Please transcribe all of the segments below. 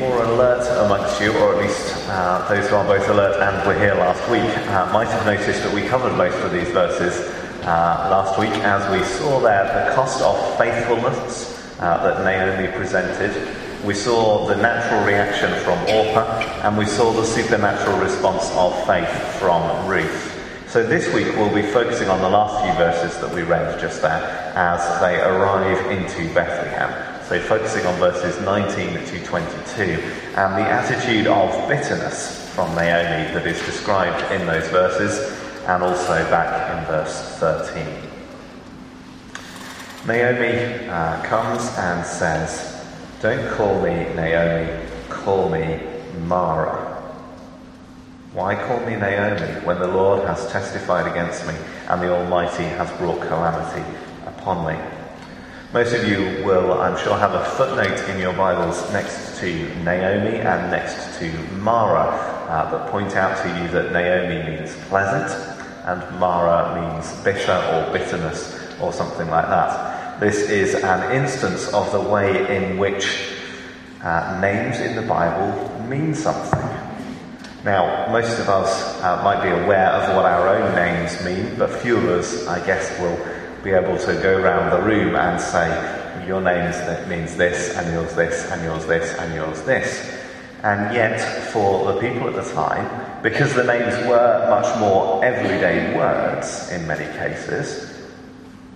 more alert amongst you, or at least those who are both alert and were here last week, might have noticed that we covered most of these verses last week as we saw there the cost of faithfulness that Naomi presented. We saw the natural reaction from Orpah, and we saw the supernatural response of faith from Ruth. So this week we'll be focusing on the last few verses that we read just there as they arrive into Bethlehem. So focusing on verses 19 to 22 and the attitude of bitterness from Naomi that is described in those verses and also back in verse 13. Naomi comes and says, "Don't call me Naomi, call me Mara. Why call me Naomi when the Lord has testified against me and the Almighty has brought calamity upon me?" Most of you will, I'm sure, have a footnote in your Bibles next to Naomi and next to Mara that point out to you that Naomi means pleasant and Mara means bitter or bitterness or something like that. This is an instance of the way in which names in the Bible mean something. Now, most of us might be aware of what our own names mean, but few of us, I guess, will be able to go round the room and say, your name means this, and yours this, and yours this, and yours this. And yet, for the people at the time, because the names were much more everyday words in many cases,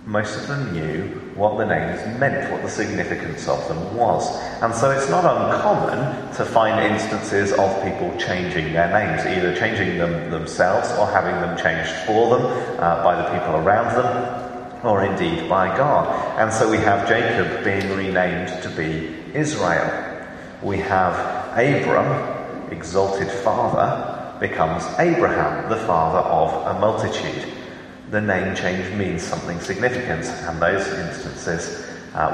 most of them knew what the names meant, what the significance of them was. And so it's not uncommon to find instances of people changing their names, either changing them themselves or having them changed for them by the people around them, or indeed by God. And so we have Jacob being renamed to be Israel. We have Abram, exalted father, becomes Abraham, the father of a multitude. The name change means something significant, and those instances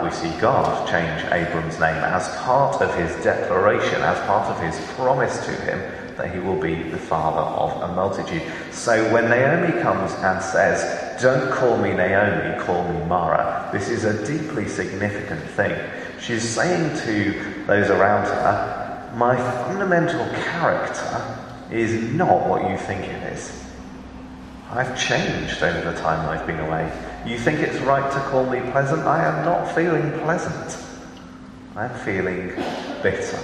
we see God change Abram's name as part of his declaration, as part of his promise to him that he will be the father of a multitude. So when Naomi comes and says, "Don't call me Naomi, call me Mara," this is a deeply significant thing. She's saying to those around her, my fundamental character is not what you think it is. I've changed over the time I've been away. You think it's right to call me pleasant? I am not feeling pleasant. I'm feeling bitter.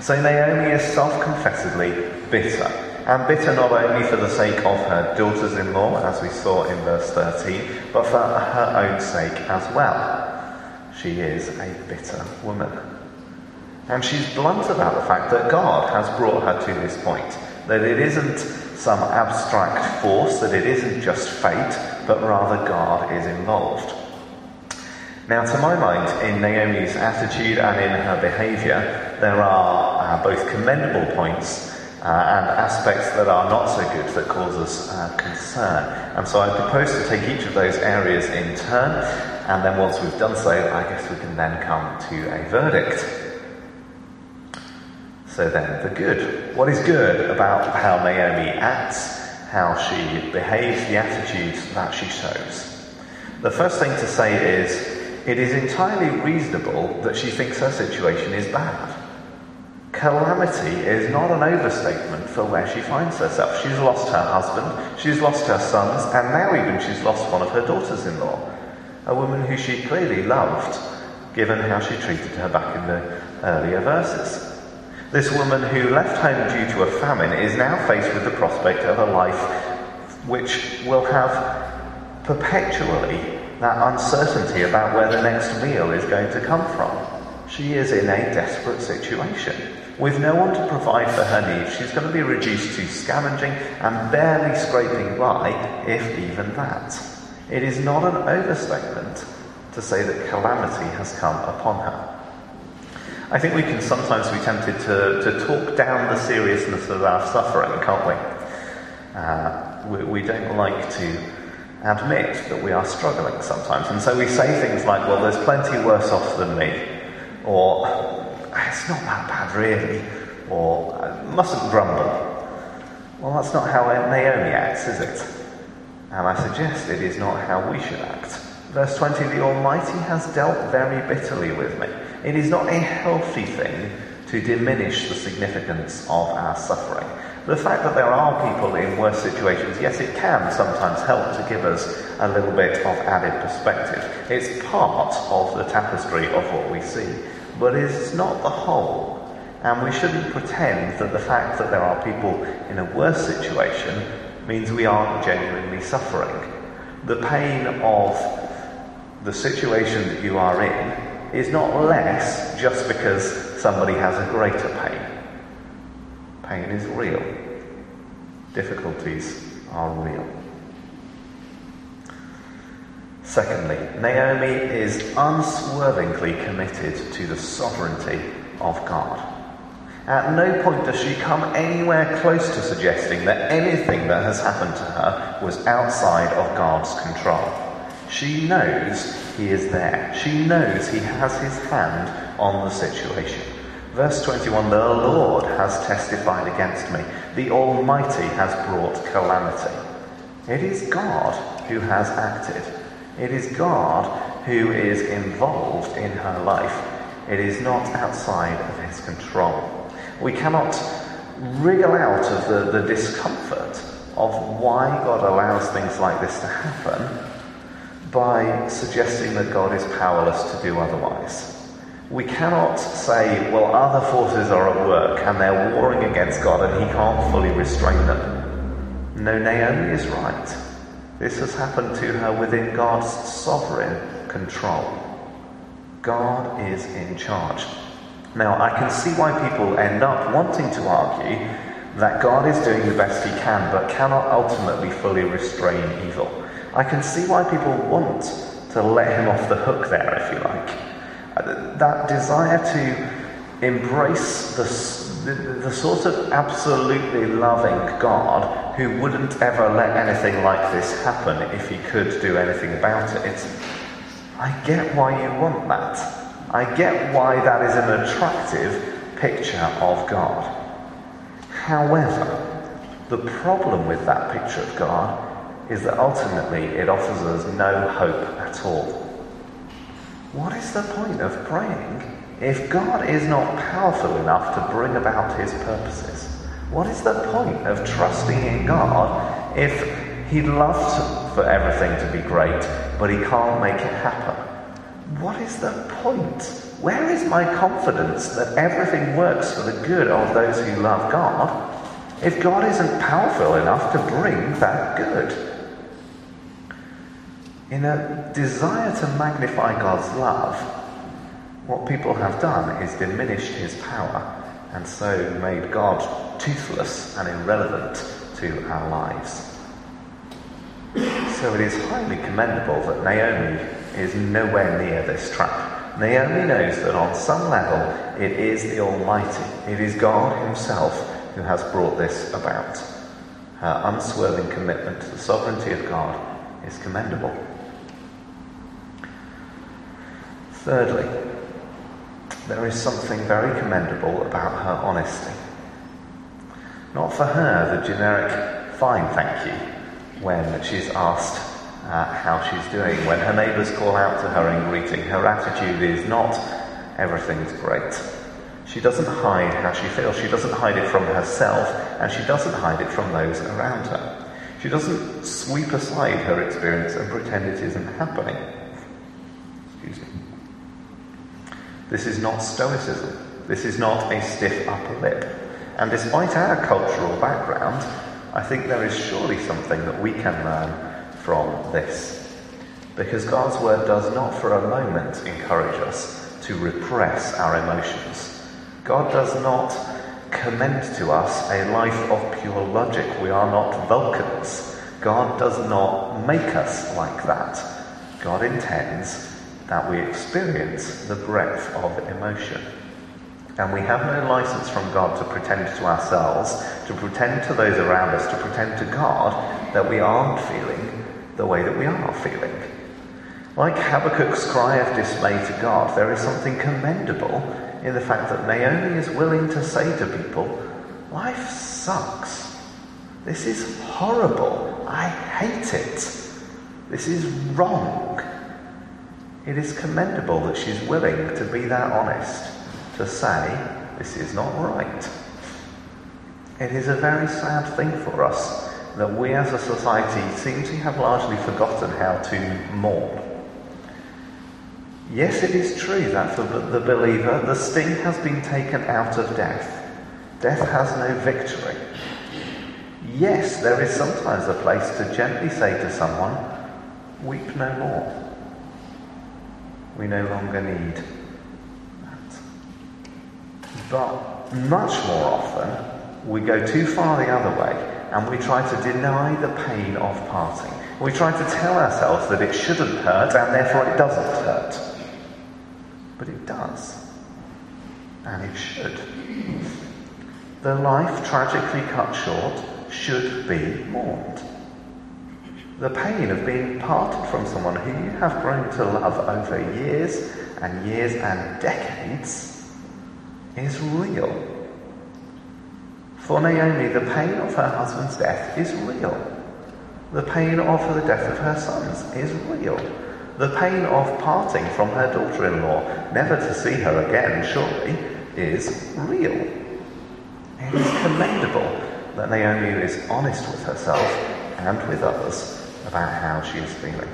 So Naomi is self-confessedly bitter. And bitter not only for the sake of her daughters-in-law, as we saw in verse 13, but for her own sake as well. She is a bitter woman. And she's blunt about the fact that God has brought her to this point. That it isn't some abstract force, that it isn't just fate, but rather God is involved. Now, to my mind, in Naomi's attitude and in her behaviour, there are both commendable points and aspects that are not so good, that cause us concern. And so I propose to take each of those areas in turn, and then once we've done so, I guess we can then come to a verdict. So then, the good. What is good about how Naomi acts, how she behaves, the attitudes that she shows? The first thing to say is, it is entirely reasonable that she thinks her situation is bad. Calamity is not an overstatement for where she finds herself. She's lost her husband, she's lost her sons, and now even she's lost one of her daughters-in-law, a woman who she clearly loved, given how she treated her back in the earlier verses. This woman who left home due to a famine is now faced with the prospect of a life which will have perpetually that uncertainty about where the next meal is going to come from. She is in a desperate situation. With no one to provide for her needs, she's going to be reduced to scavenging and barely scraping by, if even that. It is not an overstatement to say that calamity has come upon her. I think we can sometimes be tempted to talk down the seriousness of our suffering, can't we? We don't like to admit that we are struggling sometimes. And so we say things like, well, there's plenty worse off than me. Or, it's not that bad, really. Or, I mustn't grumble. Well, that's not how Naomi acts, is it? And I suggest it is not how we should act. Verse 20, the Almighty has dealt very bitterly with me. it is not a healthy thing to diminish the significance of our suffering. The fact that there are people in worse situations, yes, it can sometimes help to give us a little bit of added perspective. It's part of the tapestry of what we see, but it's not the whole. And we shouldn't pretend that the fact that there are people in a worse situation means we aren't genuinely suffering. The pain of the situation that you are in is not less just because somebody has a greater pain. Pain is real. Difficulties are real. Secondly, Naomi is unswervingly committed to the sovereignty of God. At no point does she come anywhere close to suggesting that anything that has happened to her was outside of God's control. She knows he is there. She knows he has his hand on the situation. Verse 21, the Lord has testified against me. The Almighty has brought calamity. It is God who has acted. It is God who is involved in her life. It is not outside of his control. We cannot wriggle out of the discomfort of why God allows things like this to happen by suggesting that God is powerless to do otherwise. We cannot say, well, other forces are at work and they're warring against God and he can't fully restrain them. No, Naomi is right. This has happened to her within God's sovereign control. God is in charge. Now, I can see why people end up wanting to argue that God is doing the best he can, but cannot ultimately fully restrain evil. I can see why people want to let him off the hook there, if you like. That desire to embrace the sort of absolutely loving God who wouldn't ever let anything like this happen if he could do anything about it. I get why you want that. I get why that is an attractive picture of God. However, the problem with that picture of God is that ultimately it offers us no hope at all. What is the point of praying if God is not powerful enough to bring about his purposes? What is the point of trusting in God if he loves for everything to be great, but he can't make it happen? What is the point? Where is my confidence that everything works for the good of those who love God if God isn't powerful enough to bring that good? In a desire to magnify God's love, what people have done is diminished his power and so made God toothless and irrelevant to our lives. So it is highly commendable that Naomi is nowhere near this trap. Naomi knows that on some level it is the Almighty, it is God himself who has brought this about. Her unswerving commitment to the sovereignty of God is commendable. Thirdly, there is something very commendable about her honesty. Not for her the generic fine thank you when she's asked how she's doing. When her neighbours call out to her in greeting, her attitude is not everything's great. She doesn't hide how she feels. She doesn't hide it from herself, and she doesn't hide it from those around her. She doesn't sweep aside her experience and pretend it isn't happening. Excuse me. This is not stoicism. This is not a stiff upper lip. And despite our cultural background, I think there is surely something that we can learn from this. Because God's word does not for a moment encourage us to repress our emotions. God does not commend to us a life of pure logic. We are not Vulcans. God does not make us like that. God intends that we experience the breadth of emotion. And we have no license from God to pretend to ourselves, to pretend to those around us, to pretend to God that we aren't feeling the way that we are feeling. Like Habakkuk's cry of dismay to God, there is something commendable in the fact that Naomi is willing to say to people, life sucks. This is horrible. I hate it. This is wrong. It is commendable that she's willing to be that honest, to say, this is not right. It is a very sad thing for us that we as a society seem to have largely forgotten how to mourn. Yes, it is true that for the believer, the sting has been taken out of death. Death has no victory. Yes, there is sometimes a place to gently say to someone, weep no more. We no longer need that. But much more often, we go too far the other way and we try to deny the pain of parting. We try to tell ourselves that it shouldn't hurt and therefore it doesn't hurt. But it does. And it should. The life tragically cut short should be mourned. The pain of being parted from someone who you have grown to love over years and years and decades is real. For Naomi, the pain of her husband's death is real. The pain of the death of her sons is real. The pain of parting from her daughter-in-law, never to see her again, surely, is real. It is commendable that Naomi is honest with herself and with others about how she is feeling.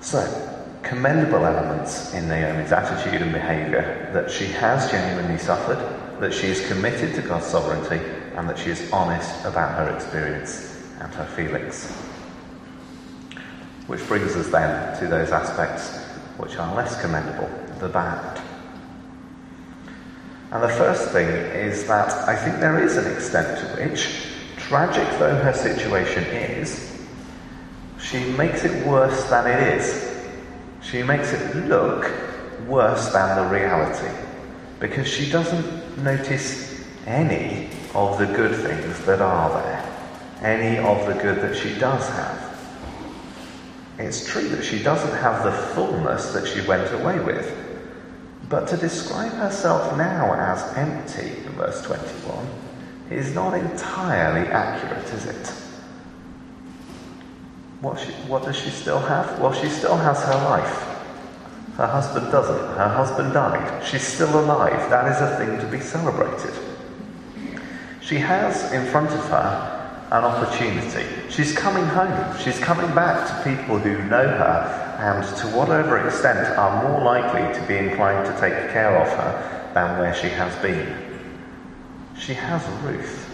So, commendable elements in Naomi's attitude and behaviour, that she has genuinely suffered, that she is committed to God's sovereignty, and that she is honest about her experience and her feelings. Which brings us then to those aspects which are less commendable, the bad. And the first thing is that I think there is an extent to which, tragic though her situation is, she makes it worse than it is. She makes it look worse than the reality, because she doesn't notice any of the good things that are there, any of the good that she does have. It's true that she doesn't have the fullness that she went away with, but to describe herself now as empty, in verse 21, is not entirely accurate, is it? What does she still have? Well, she still has her life. Her husband doesn't. Her husband died. She's still alive. That is a thing to be celebrated. She has in front of her an opportunity. She's coming home. She's coming back to people who know her and to whatever extent are more likely to be inclined to take care of her than where she has been. She has Ruth.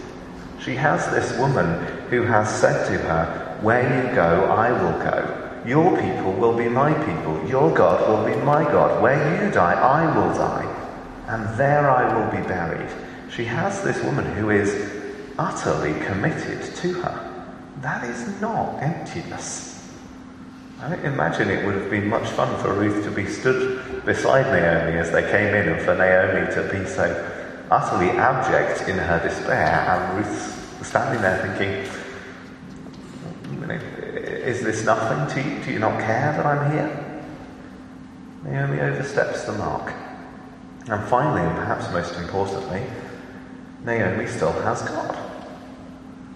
She has this woman who has said to her, where you go, I will go. Your people will be my people. Your God will be my God. Where you die, I will die. And there I will be buried. She has this woman who is utterly committed to her. That is not emptiness. I imagine it would have been much fun for Ruth to be stood beside Naomi as they came in, and for Naomi to be so utterly abject in her despair, and Ruth standing there thinking, is this nothing to you? Do you not care that I'm here? Naomi oversteps the mark. And finally, and perhaps most importantly, Naomi still has God.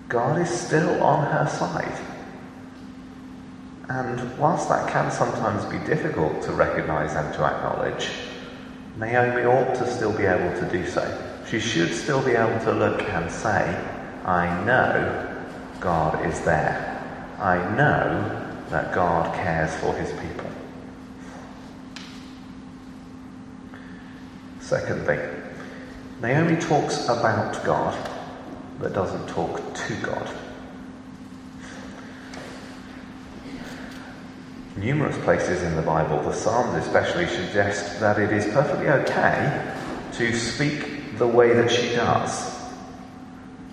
God is still on her side. And whilst that can sometimes be difficult to recognise and to acknowledge, Naomi ought to still be able to do so. She should still be able to look and say, I know God is there. I know that God cares for his people. Second thing, Naomi talks about God, but doesn't talk to God. Numerous places in the Bible, the Psalms especially, suggest that it is perfectly okay to speak the way that she does.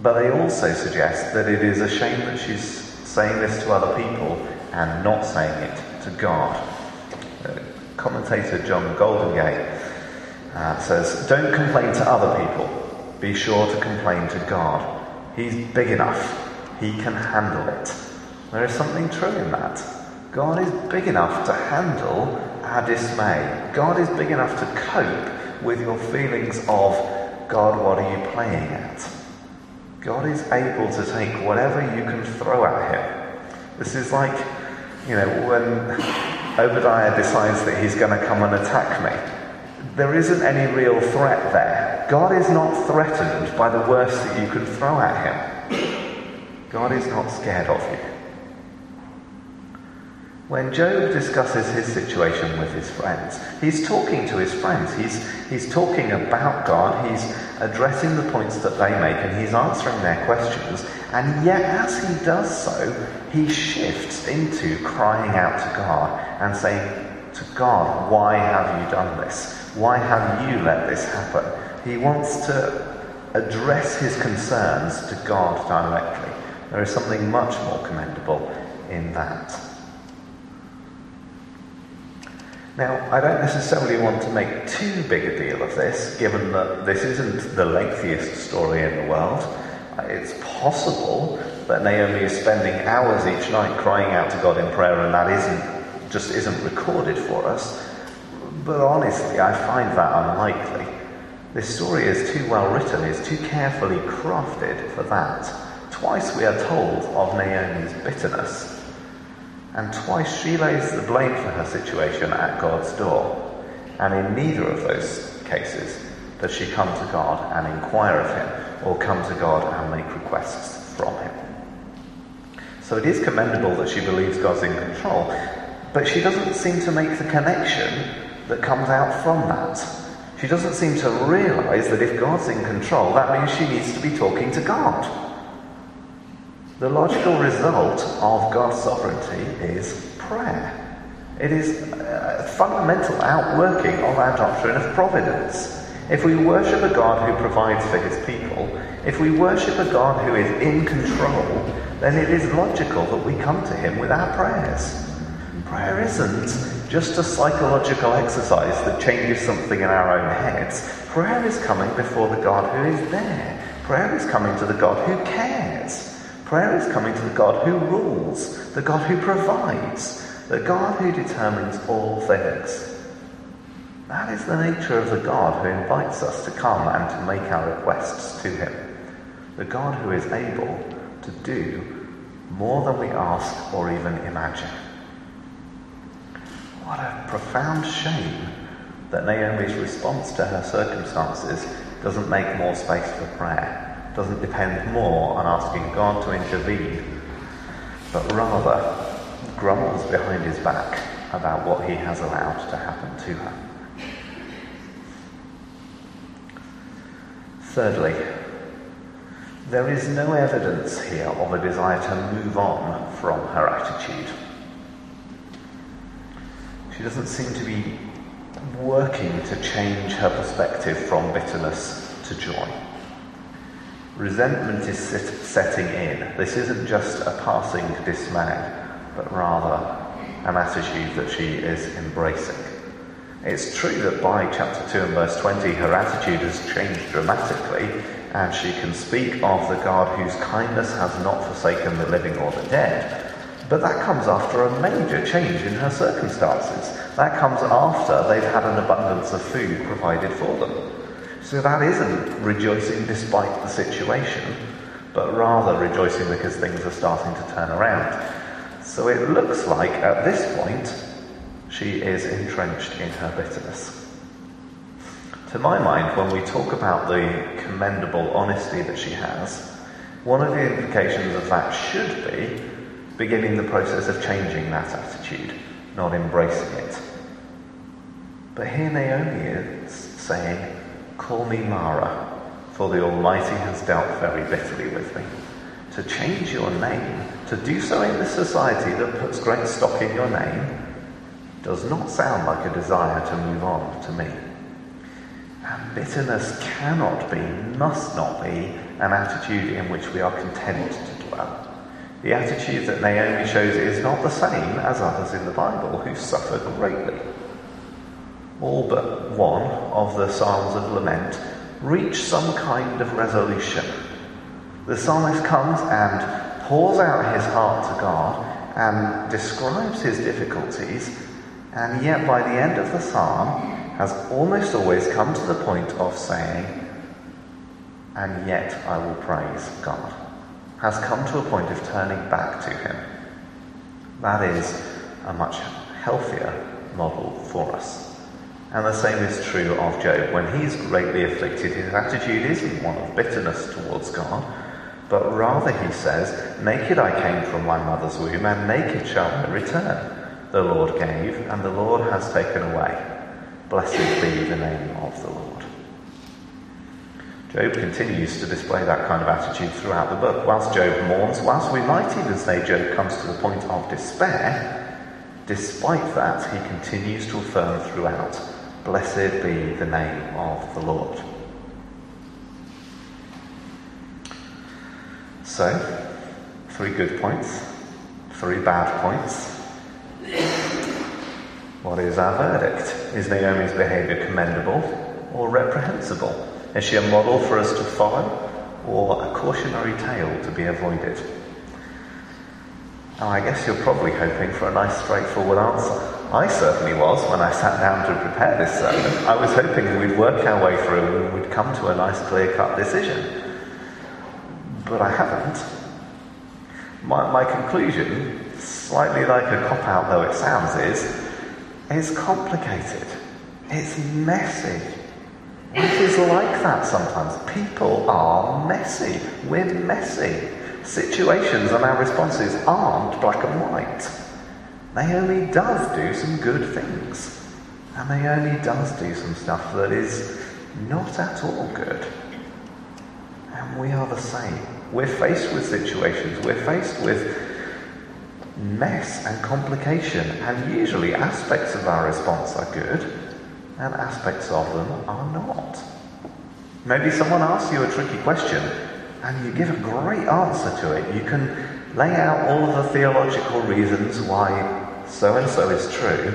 But they also suggest that it is a shame that she's saying this to other people and not saying it to God. Commentator John Golden Gate says, don't complain to other people. Be sure to complain to God. He's big enough. He can handle it. There is something true in that. God is big enough to handle our dismay. God is big enough to cope with your feelings of, God, what are you playing at? God is able to take whatever you can throw at him. This is like, when Obadiah decides that he's going to come and attack me. There isn't any real threat there. God is not threatened by the worst that you can throw at him. God is not scared of you. When Job discusses his situation with his friends, he's talking to his friends. He's talking about God. He's addressing the points that they make, and he's answering their questions. And yet, as he does so, he shifts into crying out to God and saying to God, "Why have you done this? Why have you let this happen?" He wants to address his concerns to God directly. There is something much more commendable in that. Now, I don't necessarily want to make too big a deal of this, given that this isn't the lengthiest story in the world. It's possible that Naomi is spending hours each night crying out to God in prayer, and that just isn't recorded for us. But honestly, I find that unlikely. This story is too well written, it's too carefully crafted for that. Twice we are told of Naomi's bitterness. And twice she lays the blame for her situation at God's door. And in neither of those cases does she come to God and inquire of him, or come to God and make requests from him. So it is commendable that she believes God's in control, but she doesn't seem to make the connection that comes out from that. She doesn't seem to realise that if God's in control, that means she needs to be talking to God. The logical result of God's sovereignty is prayer. It is a fundamental outworking of our doctrine of providence. If we worship a God who provides for his people, if we worship a God who is in control, then it is logical that we come to him with our prayers. Prayer isn't just a psychological exercise that changes something in our own heads. Prayer is coming before the God who is there. Prayer is coming to the God who cares. Prayer is coming to the God who rules, the God who provides, the God who determines all things. That is the nature of the God who invites us to come and to make our requests to him. The God who is able to do more than we ask or even imagine. What a profound shame that Naomi's response to her circumstances doesn't make more space for prayer. Doesn't depend more on asking God to intervene, but rather grumbles behind his back about what he has allowed to happen to her. Thirdly, there is no evidence here of a desire to move on from her attitude. She doesn't seem to be working to change her perspective from bitterness to joy. Resentment is setting in. This isn't just a passing dismay, but rather an attitude that she is embracing. It's true that by chapter 2 and verse 20, her attitude has changed dramatically, and she can speak of the God whose kindness has not forsaken the living or the dead. But that comes after a major change in her circumstances. That comes after they've had an abundance of food provided for them. So that isn't rejoicing despite the situation, but rather rejoicing because things are starting to turn around. So it looks like at this point, she is entrenched in her bitterness. To my mind, when we talk about the commendable honesty that she has, one of the implications of that should be beginning the process of changing that attitude, not embracing it. But here Naomi is saying, "Call me Mara, for the Almighty has dealt very bitterly with me." To change your name, to do so in this society that puts great stock in your name, does not sound like a desire to move on to me. And bitterness cannot be, must not be, an attitude in which we are content to dwell. The attitude that Naomi shows is not the same as others in the Bible who suffer greatly. All but one of the Psalms of Lament reach some kind of resolution. The psalmist comes and pours out his heart to God and describes his difficulties, and yet by the end of the psalm has almost always come to the point of saying, "And yet I will praise God," has come to a point of turning back to him. That is a much healthier model for us. And the same is true of Job. When he's greatly afflicted, his attitude isn't one of bitterness towards God, but rather, he says, naked I came from my mother's womb, and naked shall I return. The Lord gave, and the Lord has taken away. Blessed be the name of the Lord. Job continues to display that kind of attitude throughout the book. Whilst Job mourns, whilst we might even say Job comes to the point of despair, despite that, he continues to affirm throughout, blessed be the name of the Lord. So, 3 good points, 3 bad points. What is our verdict? Is Naomi's behaviour commendable or reprehensible? Is she a model for us to follow or a cautionary tale to be avoided? Now, I guess you're probably hoping for a nice, straightforward answer. I certainly was when I sat down to prepare this sermon. I was hoping we'd work our way through and we'd come to a nice, clear-cut decision. But I haven't. My conclusion, slightly like a cop-out though it sounds, is complicated. It's messy. Life is like that sometimes. People are messy. We're messy. Situations and our responses aren't black and white. Naomi does do some good things. And Naomi does do some stuff that is not at all good. And we are the same. We're faced with situations. We're faced with mess and complication. And usually aspects of our response are good and aspects of them are not. Maybe someone asks you a tricky question and you give a great answer to it. You can lay out all of the theological reasons why so-and-so is true,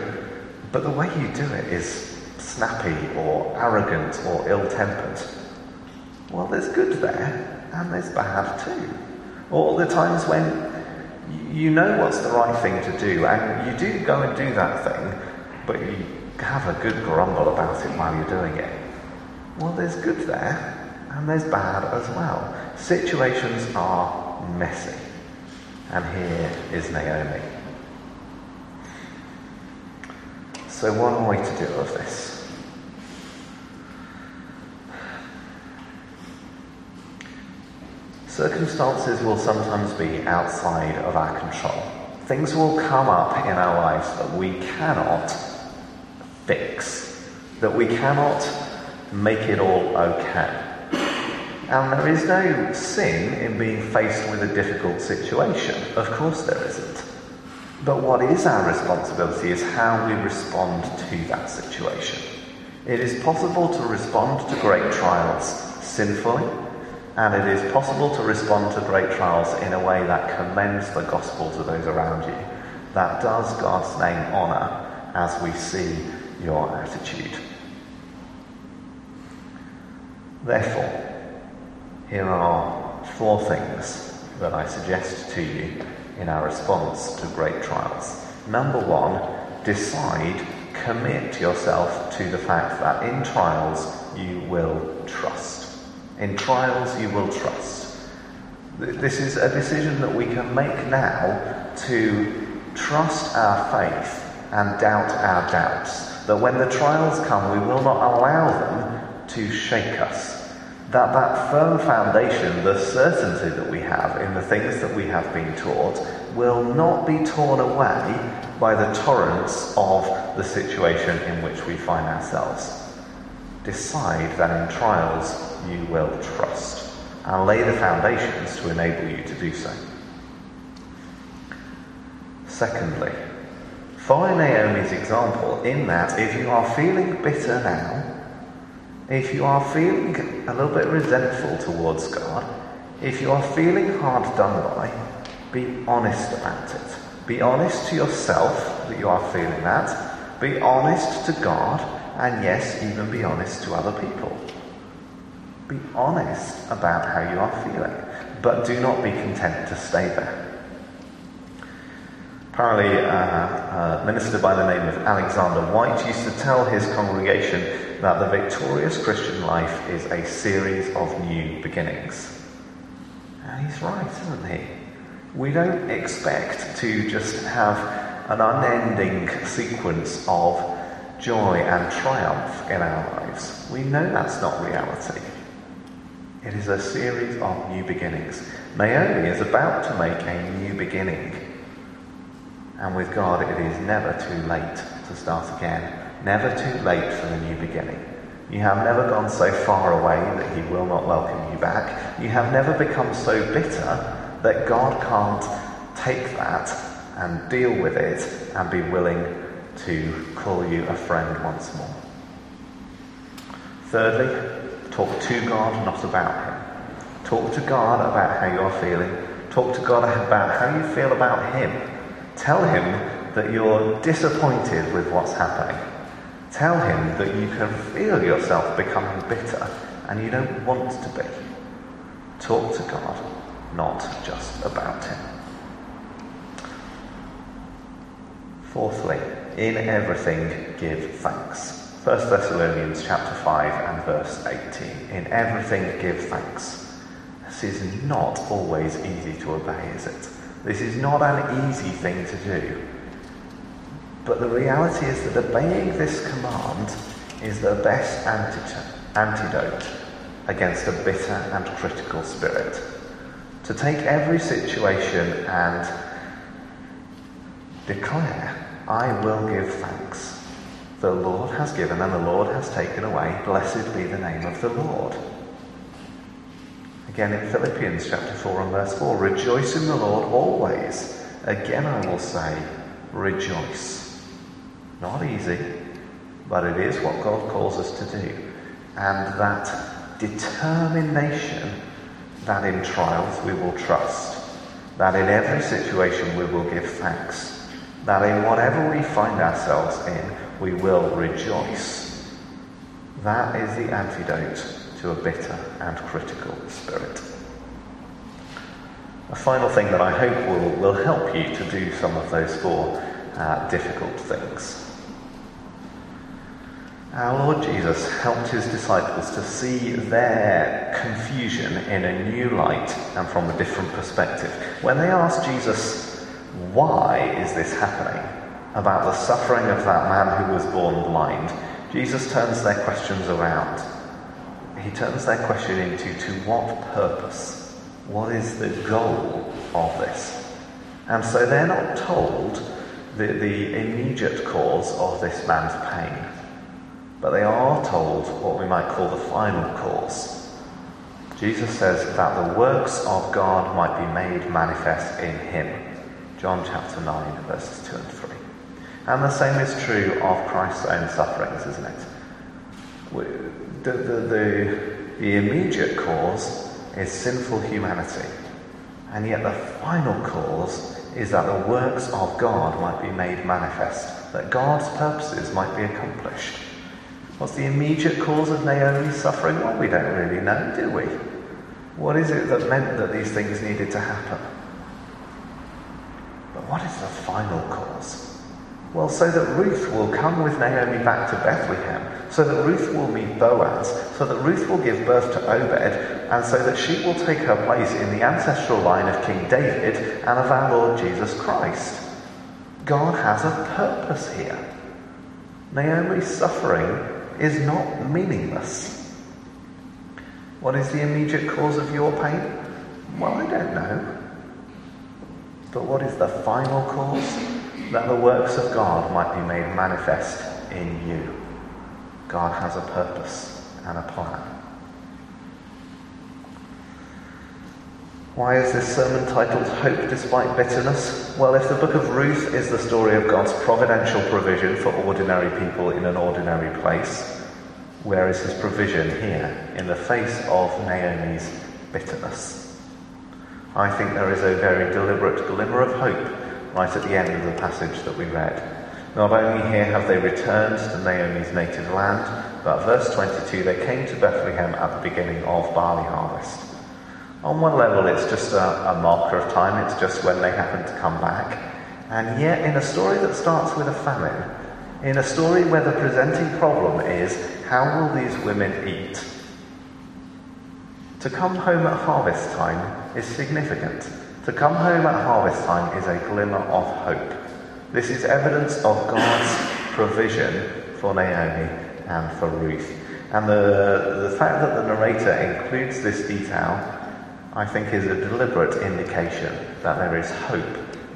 but the way you do it is snappy or arrogant or ill-tempered. Well, there's good there, and there's bad too. Or the times when you know what's the right thing to do, and you do go and do that thing, but you have a good grumble about it while you're doing it. Well, there's good there, and there's bad as well. Situations are messy. And here is Naomi. So what are we to do with this? Circumstances will sometimes be outside of our control. Things will come up in our lives that we cannot fix, that we cannot make it all okay. And there is no sin in being faced with a difficult situation. Of course there isn't. But what is our responsibility is how we respond to that situation. It is possible to respond to great trials sinfully, and it is possible to respond to great trials in a way that commends the gospel to those around you, that does God's name honour as we see your attitude. Therefore, here are 4 things that I suggest to you in our response to great trials. Number 1, decide, commit yourself to the fact that in trials you will trust. In trials you will trust. This is a decision that we can make now to trust our faith and doubt our doubts. That when the trials come, we will not allow them to shake us. That firm foundation, the certainty that we have in the things that we have been taught, will not be torn away by the torrents of the situation in which we find ourselves. Decide that in trials you will trust, and lay the foundations to enable you to do so. Secondly, follow Naomi's example in that if you are feeling bitter now, if you are feeling a little bit resentful towards God, if you are feeling hard done by, be honest about it. Be honest to yourself that you are feeling that. Be honest to God, and yes, even be honest to other people. Be honest about how you are feeling, but do not be content to stay there. Apparently, a minister by the name of Alexander Whyte used to tell his congregation that the victorious Christian life is a series of new beginnings. And he's right, isn't he? We don't expect to just have an unending sequence of joy and triumph in our lives. We know that's not reality. It is a series of new beginnings. Naomi is about to make a new beginning. And with God, it is never too late to start again. Never too late for the new beginning. You have never gone so far away that he will not welcome you back. You have never become so bitter that God can't take that and deal with it and be willing to call you a friend once more. Thirdly, talk to God, not about him. Talk to God about how you are feeling. Talk to God about how you feel about him. Tell him that you're disappointed with what's happening. Tell him that you can feel yourself becoming bitter and you don't want to be. Talk to God, not just about him. Fourthly, in everything give thanks. 1 Thessalonians chapter 5 and verse 18. In everything give thanks. This is not always easy to obey, is it? This is not an easy thing to do. But the reality is that obeying this command is the best antidote against a bitter and critical spirit. To take every situation and declare, I will give thanks. The Lord has given and the Lord has taken away. Blessed be the name of the Lord. Again in Philippians chapter 4 and verse 4, rejoice in the Lord always. Again I will say, rejoice. Not easy, but it is what God calls us to do. And that determination that in trials we will trust, that in every situation we will give thanks, that in whatever we find ourselves in, we will rejoice. That is the antidote to a bitter and critical spirit. A final thing that I hope will help you to do some of those four difficult things. Our Lord Jesus helped his disciples to see their confusion in a new light and from a different perspective. When they asked Jesus, why is this happening, about the suffering of that man who was born blind, Jesus turns their questions around. He turns their question into, to what purpose? What is the goal of this? And so they're not told the immediate cause of this man's pain, but they are told what we might call the final cause. Jesus says that the works of God might be made manifest in him. John chapter 9, verses 2 and 3. And the same is true of Christ's own sufferings, isn't it? The immediate cause is sinful humanity, and yet the final cause is that the works of God might be made manifest, that God's purposes might be accomplished. What's the immediate cause of Naomi's suffering? Well, we don't really know, do we? What is it that meant that these things needed to happen? But what is the final cause? Well, so that Ruth will come with Naomi back to Bethlehem, so that Ruth will meet Boaz, so that Ruth will give birth to Obed, and so that she will take her place in the ancestral line of King David and of our Lord Jesus Christ. God has a purpose here. Naomi's suffering is not meaningless. What is the immediate cause of your pain? Well, I don't know. But what is the final cause? That the works of God might be made manifest in you. God has a purpose and a plan. Why is this sermon titled Hope Despite Bitterness? Well, if the book of Ruth is the story of God's providential provision for ordinary people in an ordinary place, where is his provision here in the face of Naomi's bitterness? I think there is a very deliberate glimmer of hope right at the end of the passage that we read. Not only here have they returned to Naomi's native land, but verse 22, they came to Bethlehem at the beginning of barley harvest. On one level, it's just a marker of time, it's just when they happen to come back. And yet, in a story that starts with a famine, in a story where the presenting problem is, how will these women eat? To come home at harvest time is significant. To come home at harvest time is a glimmer of hope. This is evidence of God's provision for Naomi and for Ruth. And the fact that the narrator includes this detail, I think, is a deliberate indication that there is hope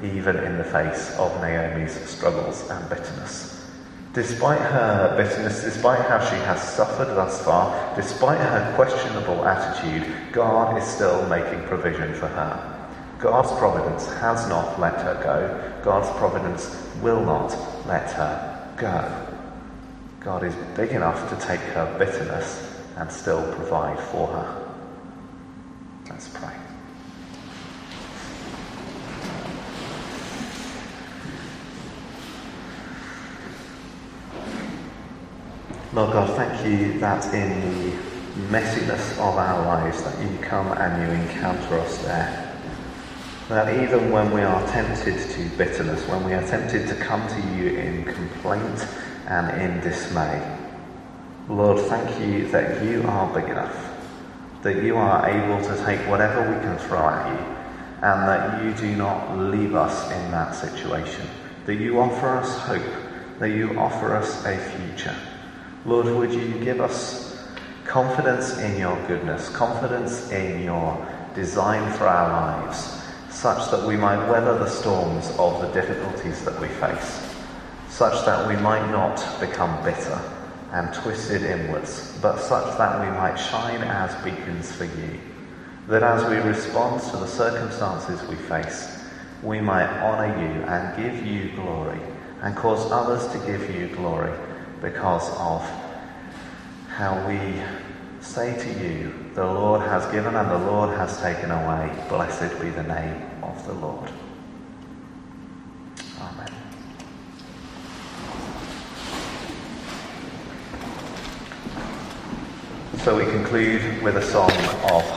even in the face of Naomi's struggles and bitterness. Despite her bitterness, despite how she has suffered thus far, despite her questionable attitude, God is still making provision for her. God's providence has not let her go. God's providence will not let her go. God is big enough to take her bitterness and still provide for her. Let's pray. Lord God, thank you that in the messiness of our lives that you come and you encounter us there. That even when we are tempted to bitterness, when we are tempted to come to you in complaint and in dismay, Lord, thank you that you are big enough, that you are able to take whatever we can throw at you, and that you do not leave us in that situation, that you offer us hope, that you offer us a future. Lord, would you give us confidence in your goodness, confidence in your design for our lives, such that we might weather the storms of the difficulties that we face, such that we might not become bitter and twisted inwards, but such that we might shine as beacons for you, that as we respond to the circumstances we face, we might honour you and give you glory, and cause others to give you glory because of how we say to you, the Lord has given and the Lord has taken away. Blessed be the name of the Lord. Amen. So we conclude with a song of